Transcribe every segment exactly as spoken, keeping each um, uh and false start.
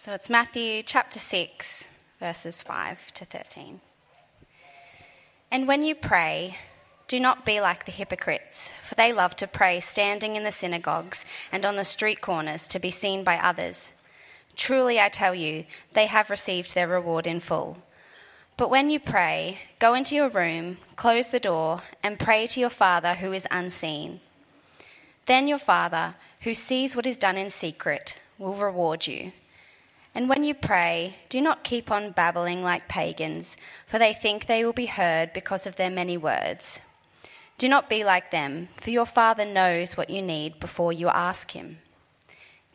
So it's Matthew chapter six, verses five to thirteen. And when you pray, do not be like the hypocrites, for they love to pray standing in the synagogues and on the street corners to be seen by others. Truly I tell you, they have received their reward in full. But when you pray, go into your room, close the door, and pray to your Father who is unseen. Then your Father, who sees what is done in secret, will reward you. And when you pray, do not keep on babbling like pagans, for they think they will be heard because of their many words. Do not be like them, for your Father knows what you need before you ask him.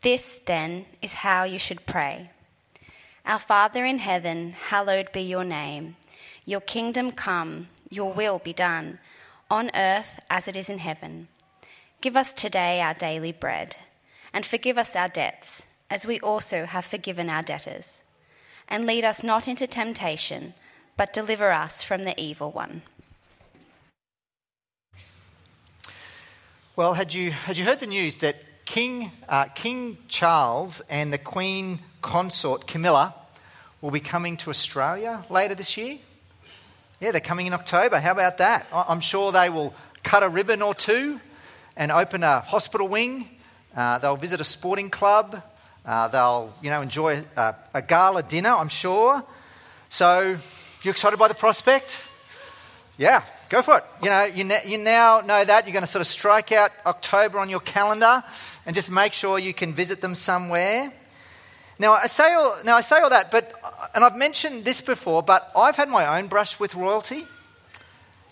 This, then, is how you should pray. Our Father in heaven, hallowed be your name. Your kingdom come, your will be done, on earth as it is in heaven. Give us today our daily bread, and forgive us our debts, as we also have forgiven our debtors. And lead us not into temptation, but deliver us from the evil one. Well, had you had you heard the news that King uh, King Charles and the Queen Consort Camilla will be coming to Australia later this year? Yeah, they're coming in October. How about that? I'm sure they will cut a ribbon or two and open a hospital wing. Uh, they'll visit a sporting club. Uh, they'll, you know, enjoy a, a gala dinner, I'm sure. So, you excited by the prospect? Yeah, go for it. You know, you, ne- you now know that. You're going to sort of strike out October on your calendar and just make sure you can visit them somewhere. Now, I say all, now I say all that, but, and I've mentioned this before, but I've had my own brush with royalty.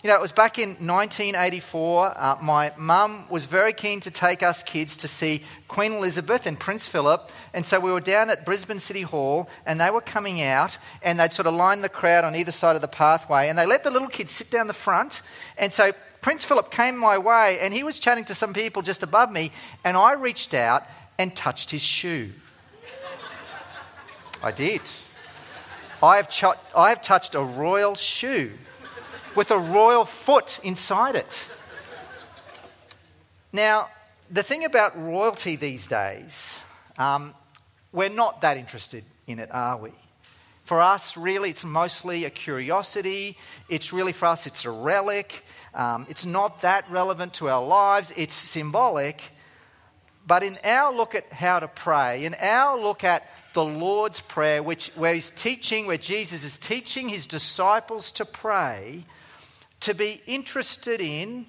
You know, it was back in nineteen eighty-four, uh, my mum was very keen to take us kids to see Queen Elizabeth and Prince Philip, and so we were down at Brisbane City Hall, and they were coming out, and they'd sort of line the crowd on either side of the pathway, and they let the little kids sit down the front, and so Prince Philip came my way, and he was chatting to some people just above me, and I reached out and touched his shoe. I did. I have, ch- I have touched a royal shoe with a royal foot inside it. Now, the thing about royalty these days, um, we're not that interested in it, are we? For us, really, it's mostly a curiosity. It's really, for us, it's a relic. Um, it's not that relevant to our lives. It's symbolic. But in our look at how to pray, in our look at the Lord's Prayer, which where he's teaching, where Jesus is teaching his disciples to pray, to be interested in,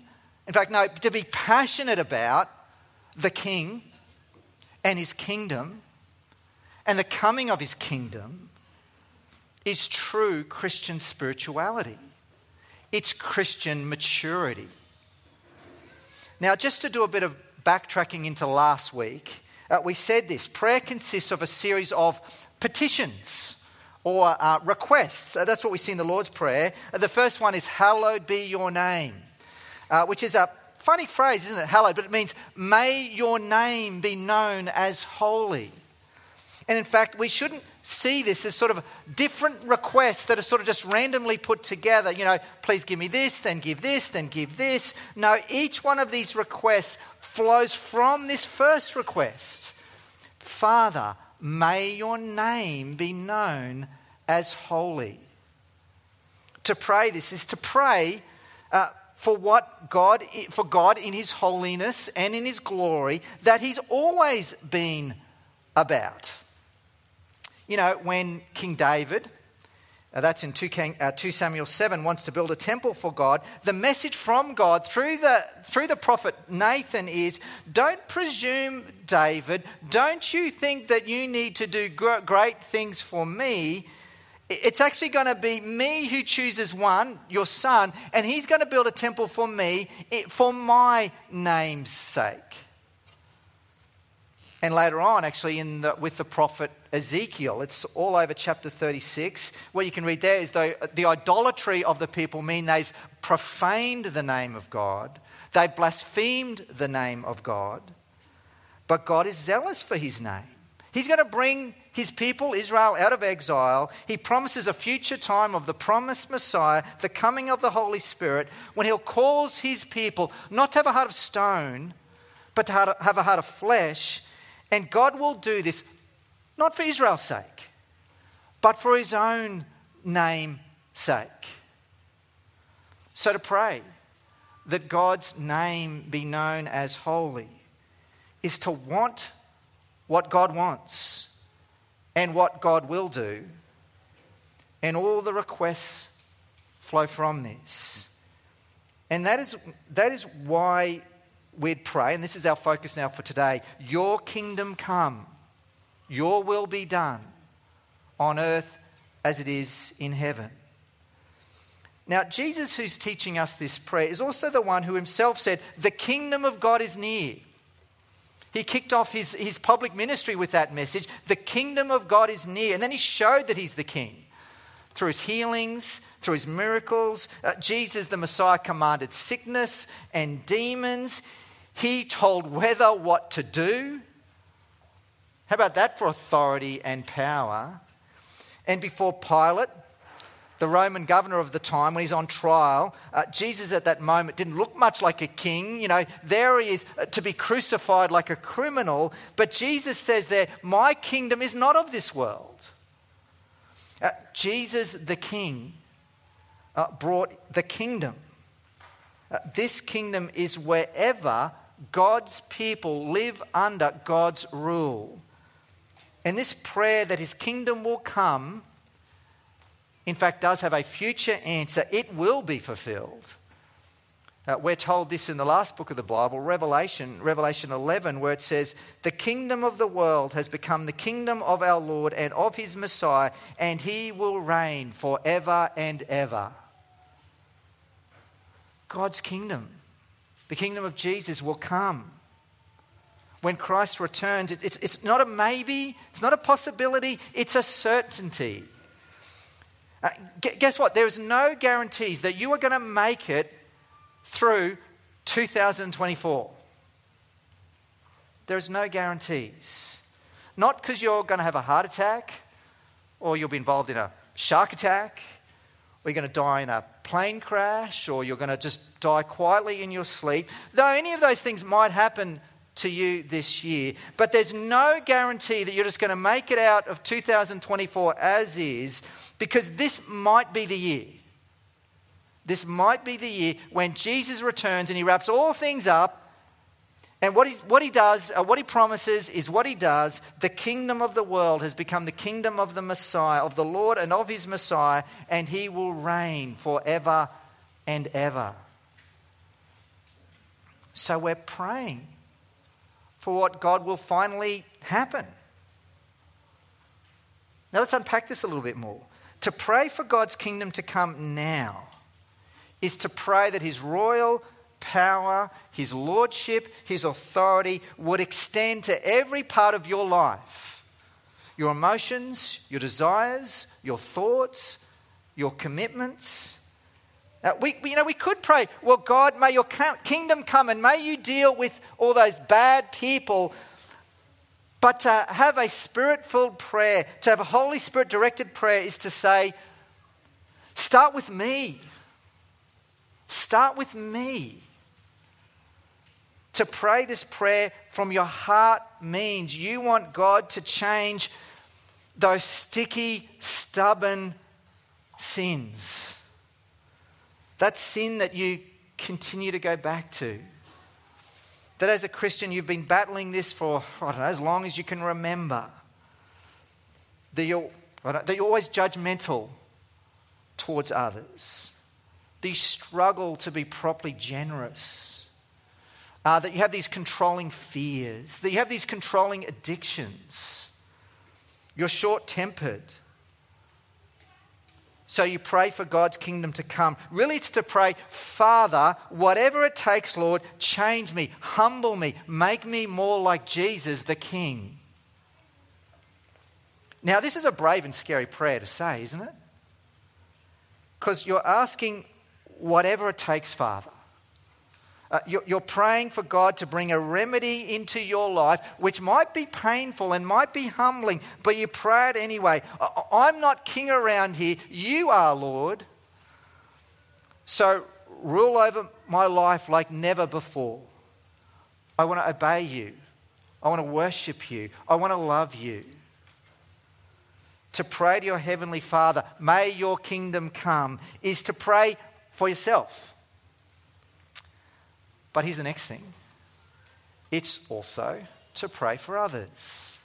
in fact, no, to be passionate about the King and his kingdom and the coming of his kingdom is true Christian spirituality. It's Christian maturity. Now, just to do a bit of backtracking into last week, uh, we said this. Prayer consists of a series of petitions or uh, requests. Uh, that's what we see in the Lord's Prayer. Uh, the first one is, hallowed be your name, uh, which is a funny phrase, isn't it? Hallowed, but it means, may your name be known as holy. And in fact, we shouldn't see this as sort of different requests that are sort of just randomly put together. You know, please give me this, then give this, then give this. No, each one of these requests flows from this first request. Father, may your name be known as holy. To pray this is to pray uh, for what God, for God in his holiness and in his glory that he's always been about. You know, when King David, uh, that's in two Samuel seven, wants to build a temple for God, the message from God through the through the prophet Nathan is, don't presume, David, don't you think that you need to do great things for me. It's actually going to be me who chooses one, your son, and he's going to build a temple for me, for my name's sake. And later on, actually, in the, with the prophet Ezekiel, it's all over chapter thirty-six. What you can read there is the, the idolatry of the people mean they've profaned the name of God. They've blasphemed the name of God. But God is zealous for his name. He's going to bring his people, Israel, out of exile. He promises a future time of the promised Messiah, the coming of the Holy Spirit, when he'll cause his people not to have a heart of stone, but to have a heart of flesh. And God will do this not for Israel's sake, but for his own name's sake. So to pray that God's name be known as holy is to want what God wants and what God will do, and all the requests flow from this. And that is that is why we'd pray, and this is our focus now for today: your kingdom come, your will be done on earth as it is in heaven. Now, Jesus, who's teaching us this prayer, is also the one who himself said, the kingdom of God is near. He kicked off his, his public ministry with that message, the kingdom of God is near. And then he showed that he's the king through his healings, through his miracles. Uh, Jesus, the Messiah, commanded sickness and demons. He told weather what to do. How about that for authority and power? And before Pilate, the Roman governor of the time, when he's on trial, uh, Jesus at that moment didn't look much like a king. You know, there he is uh, to be crucified like a criminal. But Jesus says there, my kingdom is not of this world. Uh, Jesus the King uh, brought the kingdom. Uh, this kingdom is wherever God's people live under God's rule. And this prayer that his kingdom will come, in fact, does have a future answer. It will be fulfilled. Uh, we're told this in the last book of the Bible, Revelation, Revelation eleven, where it says, the kingdom of the world has become the kingdom of our Lord and of his Messiah, and he will reign forever and ever. God's kingdom, the kingdom of Jesus, will come. When Christ returns, it, it's, it's not a maybe, it's not a possibility, it's a certainty. Uh, guess what? There is no guarantees that you are going to make it through two thousand twenty-four. There is no guarantees. Not because you're going to have a heart attack, or you'll be involved in a shark attack, or you're going to die in a plane crash, or you're going to just die quietly in your sleep. Though any of those things might happen to you this year, but there's no guarantee that you're just going to make it out of two thousand twenty-four as is, because this might be the year. This might be the year when Jesus returns and he wraps all things up. And what, he's, what he does, uh, what he promises is what he does. The kingdom of the world has become the kingdom of the Messiah, of the Lord and of his Messiah, and he will reign forever and ever. So we're praying for what God will finally happen. Now let's unpack this a little bit more. To pray for God's kingdom to come now is to pray that his royal power, his lordship, his authority would extend to every part of your life. Your emotions, your desires, your thoughts, your commitments. Uh, we, you know, we could pray, well, God, may your kingdom come and may you deal with all those bad people. But to have a spirit-filled prayer, to have a Holy Spirit-directed prayer, is to say, start with me. Start with me. To pray this prayer from your heart means you want God to change those sticky, stubborn sins. That sin that you continue to go back to. That as a Christian you've been battling this for, I don't know, as long as you can remember. That you're, that you're always judgmental towards others. That you struggle to be properly generous. Uh, that you have these controlling fears. That you have these controlling addictions. You're short-tempered. So you pray for God's kingdom to come. Really, it's to pray, Father, whatever it takes, Lord, change me, humble me, make me more like Jesus the King. Now, this is a brave and scary prayer to say, isn't it? Because you're asking, whatever it takes, Father. Uh, you're, you're praying for God to bring a remedy into your life, which might be painful and might be humbling, but you pray it anyway. I, I'm not king around here. You are, Lord. So rule over my life like never before. I want to obey you. I want to worship you. I want to love you. to pray to your Heavenly Father, may your kingdom come, is to pray for yourself. But here's the next thing. It's also to pray for others.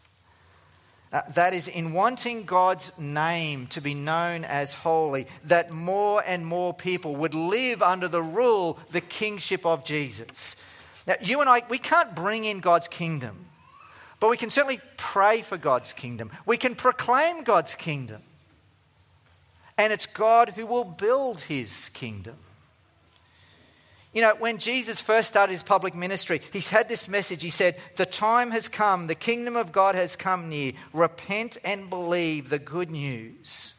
Uh, that is, in wanting God's name to be known as holy, that more and more people would live under the rule, the kingship of Jesus. Now, you and I, we can't bring in God's kingdom, but we can certainly pray for God's kingdom. We can proclaim God's kingdom. And it's God who will build his kingdom. You know, when Jesus first started his public ministry, he's had this message. He said, "The time has come. The kingdom of God has come near. Repent and believe the good news."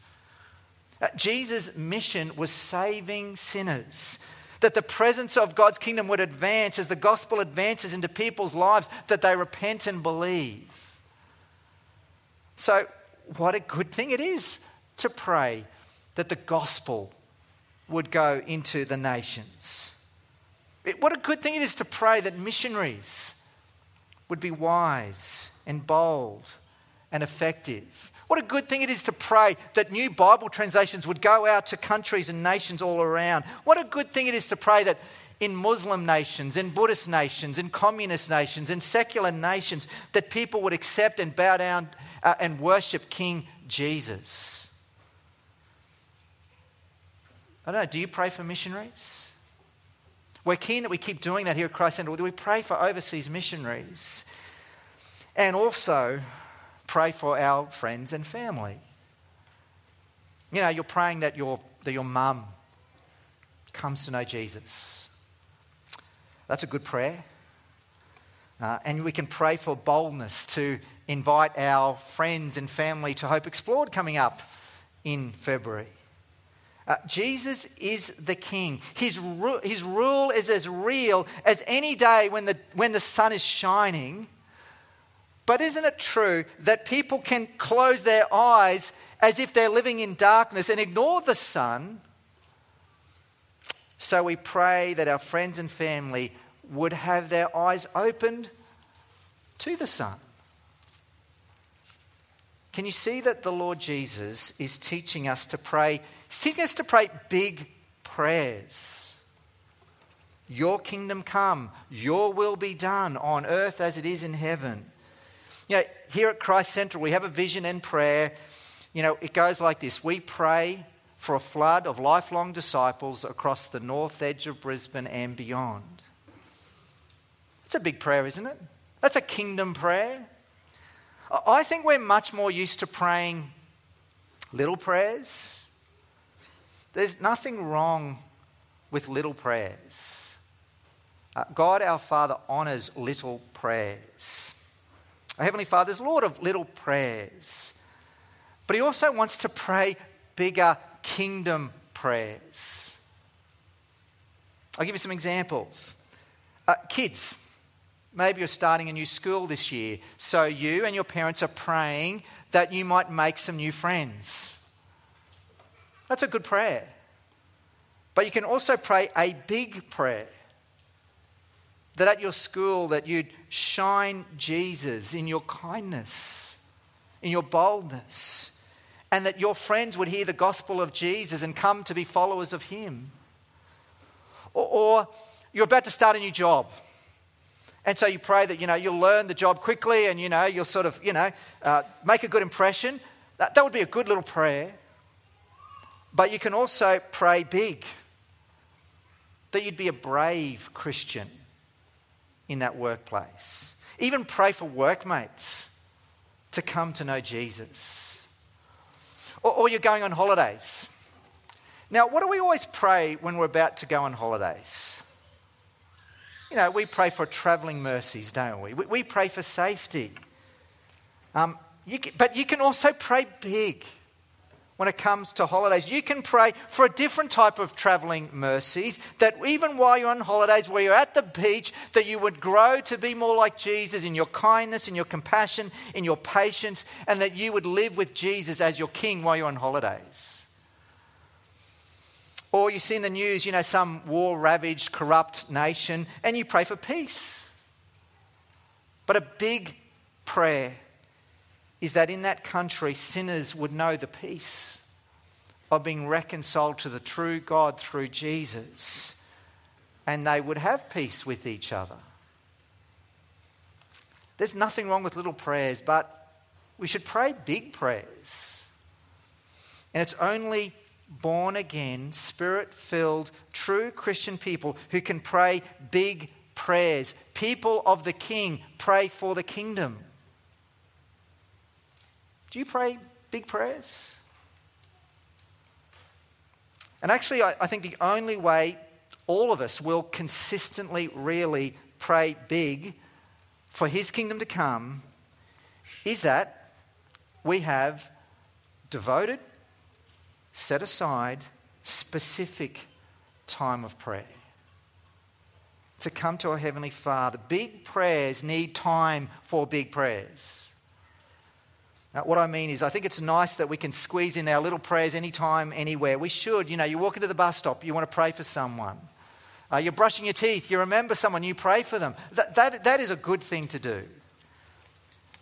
Uh, Jesus' mission was saving sinners. That the presence of God's kingdom would advance as the gospel advances into people's lives, that they repent and believe. So what a good thing it is to pray that the gospel would go into the nations. It, what a good thing it is to pray that missionaries would be wise and bold and effective. What a good thing it is to pray that new Bible translations would go out to countries and nations all around. What a good thing it is to pray that in Muslim nations, in Buddhist nations, in communist nations, in secular nations, that people would accept and bow down uh, and worship King Jesus. I don't know, do you pray for missionaries? We're keen that we keep doing that here at Christ Central. We pray for overseas missionaries and also pray for our friends and family. You know, you're praying that your, that your mum comes to know Jesus. That's a good prayer. Uh, and we can pray for boldness to invite our friends and family to Hope Explored coming up in February. Uh, Jesus is the king. His, ru- his rule is as real as any day when the, when the sun is shining. But isn't it true that people can close their eyes as if they're living in darkness and ignore the sun? So we pray that our friends and family would have their eyes opened to the sun. Can you see that the Lord Jesus is teaching us to pray, teaching us to pray big prayers? Your kingdom come, your will be done on earth as it is in heaven. You know, here at Christ Central, we have a vision and prayer. You know, it goes like this. We pray for a flood of lifelong disciples across the north edge of Brisbane and beyond. It's a big prayer, isn't it? That's a kingdom prayer. I think we're much more used to praying little prayers. There's nothing wrong with little prayers. Uh, God our Father honours little prayers. Our Heavenly Father is Lord of little prayers. But he also wants to pray bigger kingdom prayers. I'll give you some examples. Uh, kids. Maybe you're starting a new school this year, so you and your parents are praying that you might make some new friends. That's a good prayer. But you can also pray a big prayer. That at your school that you'd shine Jesus in your kindness, in your boldness, and that your friends would hear the gospel of Jesus and come to be followers of him. Or, or you're about to start a new job. And so you pray that, you know, you'll learn the job quickly and, you know, you'll sort of, you know, uh, make a good impression. That, that would be a good little prayer. But you can also pray big. That you'd be a brave Christian in that workplace. Even pray for workmates to come to know Jesus. Or, or you're going on holidays. Now, what do we always pray when we're about to go on holidays? You know, we pray for travelling mercies, don't we? We, we pray for safety. Um, you can, but you can also pray big when it comes to holidays. You can pray for a different type of travelling mercies, that even while you're on holidays, where you're at the beach, that you would grow to be more like Jesus in your kindness, in your compassion, in your patience, and that you would live with Jesus as your king while you're on holidays. Or you see in the news, you know, some war-ravaged, corrupt nation, and you pray for peace. But a big prayer is that in that country, sinners would know the peace of being reconciled to the true God through Jesus, and they would have peace with each other. There's nothing wrong with little prayers, but we should pray big prayers. And it's only born again, spirit-filled, true Christian people who can pray big prayers. People of the King, pray for the kingdom. Do you pray big prayers? And actually, I, I think the only way all of us will consistently, really pray big for his kingdom to come is that we have devoted, set aside, specific time of prayer to come to our Heavenly Father. Big prayers need time for big prayers. Now, what I mean is, I think it's nice that we can squeeze in our little prayers anytime, anywhere. We should. You know, you walk into the bus stop, you want to pray for someone. Uh, you're brushing your teeth, you remember someone, you pray for them. That, that, that is a good thing to do.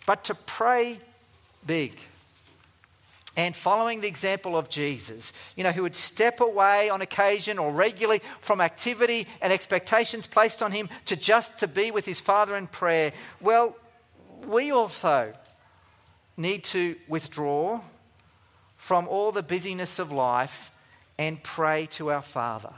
But to pray big and following the example of Jesus, you know, who would step away on occasion or regularly from activity and expectations placed on him to just to be with his Father in prayer, well, we also need to withdraw from all the busyness of life and pray to our Father.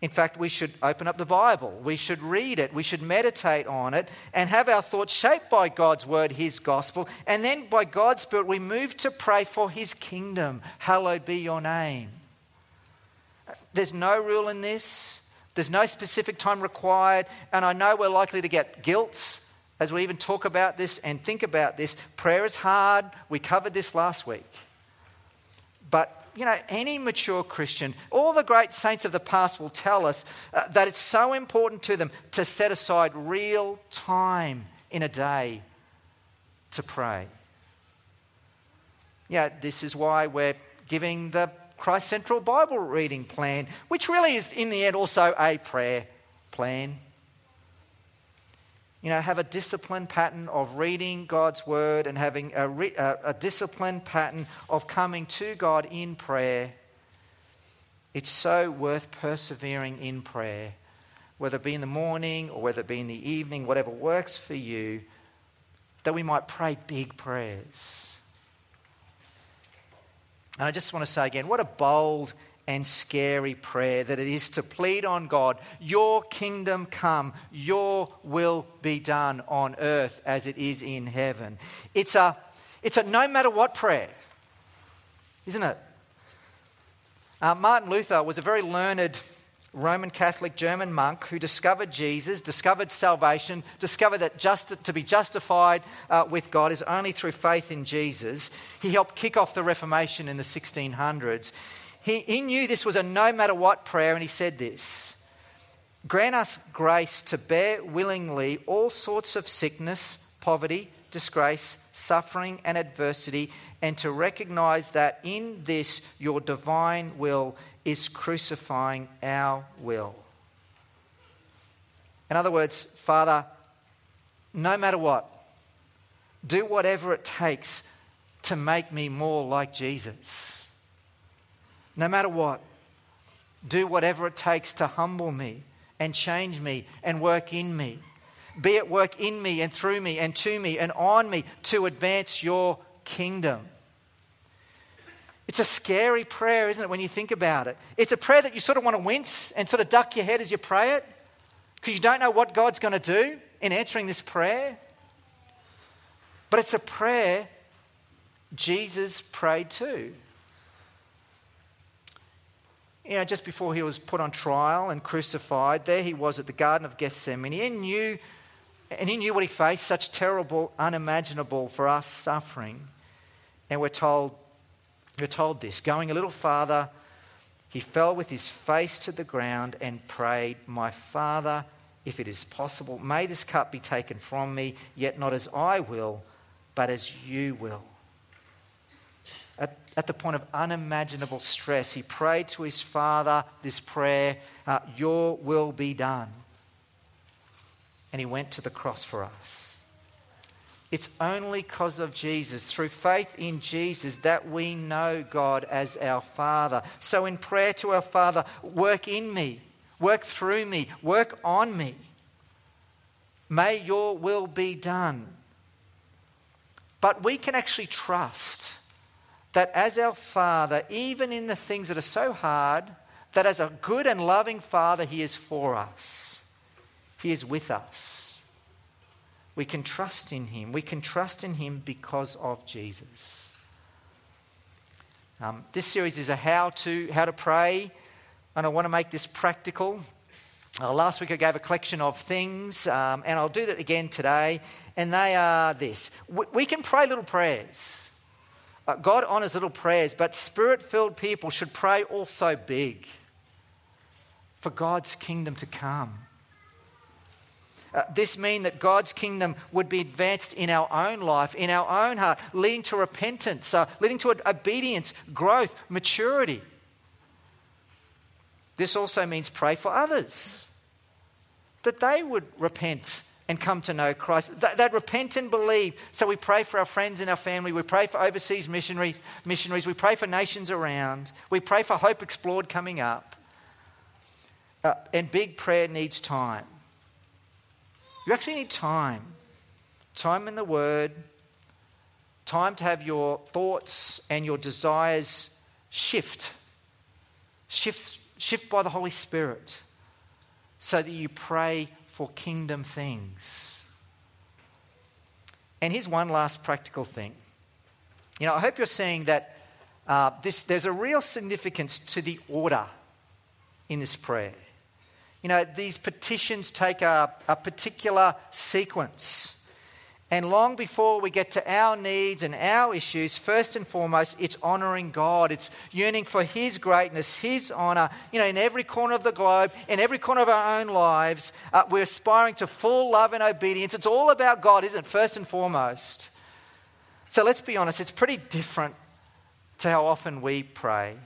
In fact, we should open up the Bible. We should read it. We should meditate on it and have our thoughts shaped by God's word, his gospel. And then by God's Spirit, we move to pray for his kingdom. Hallowed be your name. There's no rule in this. There's no specific time required. And I know we're likely to get guilt as we even talk about this and think about this. Prayer is hard. We covered this last week. But you know, any mature Christian, all the great saints of the past will tell us uh, that it's so important to them to set aside real time in a day to pray. Yeah, this is why we're giving the Christ Central Bible reading plan, which really is in the end also a prayer plan. You know, have a disciplined pattern of reading God's word and having a, re- a, a disciplined pattern of coming to God in prayer. It's so worth persevering in prayer, whether it be in the morning or whether it be in the evening, whatever works for you, that we might pray big prayers. And I just want to say again, what a bold and scary prayer that it is to plead on God, your kingdom come, your will be done on earth as it is in heaven. It's a, it's a no matter what prayer, isn't it? Uh, Martin Luther was a very learned Roman Catholic German monk who discovered Jesus, discovered salvation, discovered that just to be justified uh, with God is only through faith in Jesus. He helped kick off the Reformation in the sixteen hundreds. He, he knew this was a no matter what prayer, and he said this: grant us grace to bear willingly all sorts of sickness, poverty, disgrace, suffering and adversity, and to recognize that in this your divine will is crucifying our will. In other words, Father, no matter what, do whatever it takes to make me more like Jesus. No matter what, do whatever it takes to humble me and change me and work in me. Be at work in me and through me and to me and on me to advance your kingdom. It's a scary prayer, isn't it, when you think about it? It's a prayer that you sort of want to wince and sort of duck your head as you pray it because you don't know what God's going to do in answering this prayer. But it's a prayer Jesus prayed too. You know, just before he was put on trial and crucified, there he was at the Garden of Gethsemane. He knew, and he knew what he faced, such terrible, unimaginable for us suffering. And we're told, we're told this, going a little farther, he fell with his face to the ground and prayed, "My Father, if it is possible, may this cup be taken from me, yet not as I will, but as you will." At, at the point of unimaginable stress, he prayed to his Father this prayer, uh, your will be done. And he went to the cross for us. It's only because of Jesus, through faith in Jesus, that we know God as our Father. So in prayer to our Father, work in me, work through me, work on me. May your will be done. But we can actually trust that as our Father, even in the things that are so hard, that as a good and loving Father, He is for us. He is with us. We can trust in Him. We can trust in Him because of Jesus. Um, this series is a how to how to pray, and I want to make this practical. Uh, last week I gave a collection of things, um, and I'll do that again today, and they are this. We, we can pray little prayers. Uh, God honours little prayers, but Spirit-filled people should pray also big for God's kingdom to come. Uh, this means that God's kingdom would be advanced in our own life, in our own heart, leading to repentance, uh, leading to obedience, growth, maturity. This also means pray for others, that they would repent and come to know Christ. They'd repent and believe. So we pray for our friends and our family. We pray for overseas missionaries. missionaries. We pray for nations around. We pray for Hope Explored coming up. Uh, and big prayer needs time. You actually need time. Time in the Word. Time to have your thoughts and your desires shift. Shift Shift by the Holy Spirit so that you pray for kingdom things. And here's one last practical thing. You know, I hope you're seeing that uh, this, there's a real significance to the order in this prayer. You know, these petitions take a, a particular sequence. And long before we get to our needs and our issues, first and foremost, it's honouring God. It's yearning for His greatness, His honour. You know, in every corner of the globe, in every corner of our own lives, uh, we're aspiring to full love and obedience. It's all about God, isn't it? First and foremost. So let's be honest, it's pretty different to how often we pray.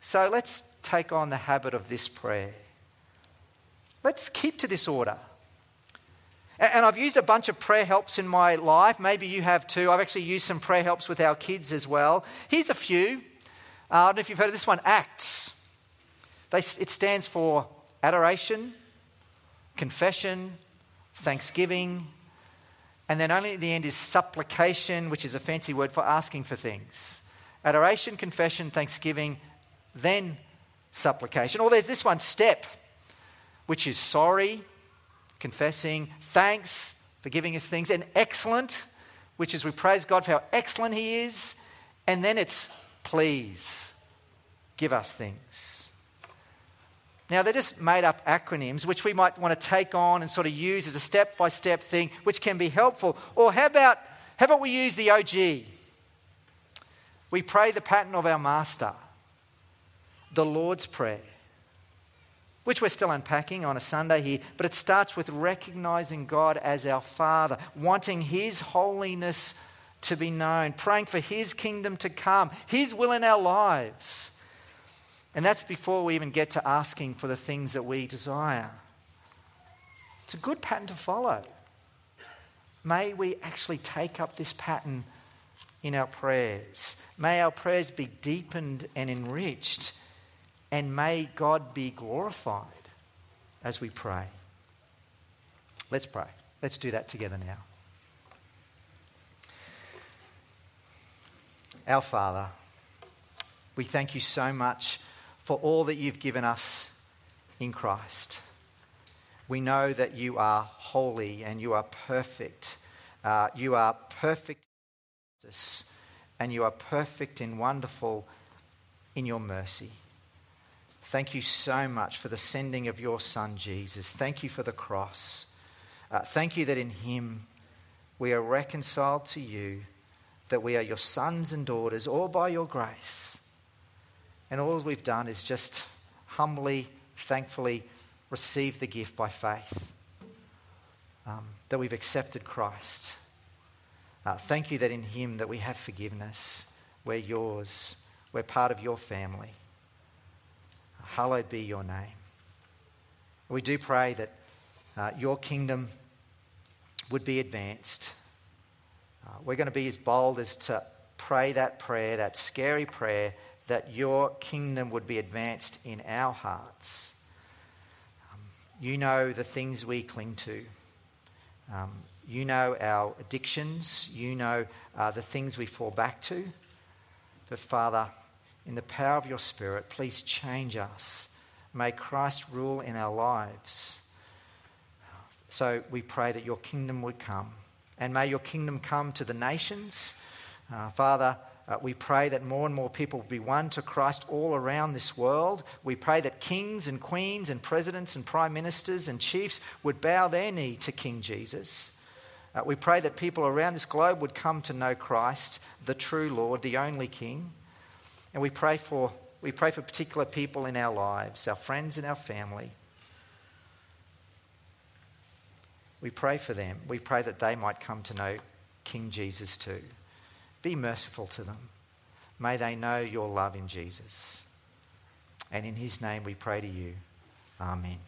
So let's take on the habit of this prayer. Let's keep to this order. And I've used a bunch of prayer helps in my life. Maybe you have too. I've actually used some prayer helps with our kids as well. Here's a few. Uh, I don't know if you've heard of this one, ACTS. They, it stands for adoration, confession, thanksgiving, and then only at the end is supplication, which is a fancy word for asking for things. Adoration, confession, thanksgiving, then supplication. Or there's this one, STEP, which is sorry, confessing, thanks for giving us things, and excellent, which is we praise God for how excellent He is, and then it's please, give us things. Now, they're just made-up acronyms, which we might want to take on and sort of use as a step-by-step thing, which can be helpful. Or how about, how about we use the O G? We pray the pattern of our Master, the Lord's Prayer, which we're still unpacking on a Sunday here, but it starts with recognizing God as our Father, wanting His holiness to be known, praying for His kingdom to come, His will in our lives. And that's before we even get to asking for the things that we desire. It's a good pattern to follow. May we actually take up this pattern in our prayers. May our prayers be deepened and enriched. And may God be glorified as we pray. Let's pray. Let's do that together now. Our Father, we thank you so much for all that you've given us in Christ. We know that you are holy and you are perfect. Uh, you are perfect in justice and you are perfect and wonderful in your mercy. Thank you so much for the sending of your Son, Jesus. Thank you for the cross. Uh, thank you that in Him we are reconciled to you, that we are your sons and daughters, all by your grace. And all we've done is just humbly, thankfully receive the gift by faith, um, that we've accepted Christ. Uh, thank you that in Him that we have forgiveness. We're yours. We're part of your family. Hallowed be your name. We do pray that uh, your kingdom would be advanced. Uh, we're going to be as bold as to pray that prayer, that scary prayer, that your kingdom would be advanced in our hearts. Um, you know the things we cling to. Um, you know our addictions. You know uh, the things we fall back to. But Father, in the power of your Spirit, please change us. May Christ rule in our lives. So we pray that your kingdom would come. And may your kingdom come to the nations. Uh, Father, uh, we pray that more and more people will be won to Christ all around this world. We pray that kings and queens and presidents and prime ministers and chiefs would bow their knee to King Jesus. Uh, we pray that people around this globe would come to know Christ, the true Lord, the only King. And we pray for we pray for particular people in our lives, our friends and our family. We pray for them. We pray that they might come to know King Jesus too. Be merciful to them. May they know your love in Jesus. And in his name we pray to you. Amen.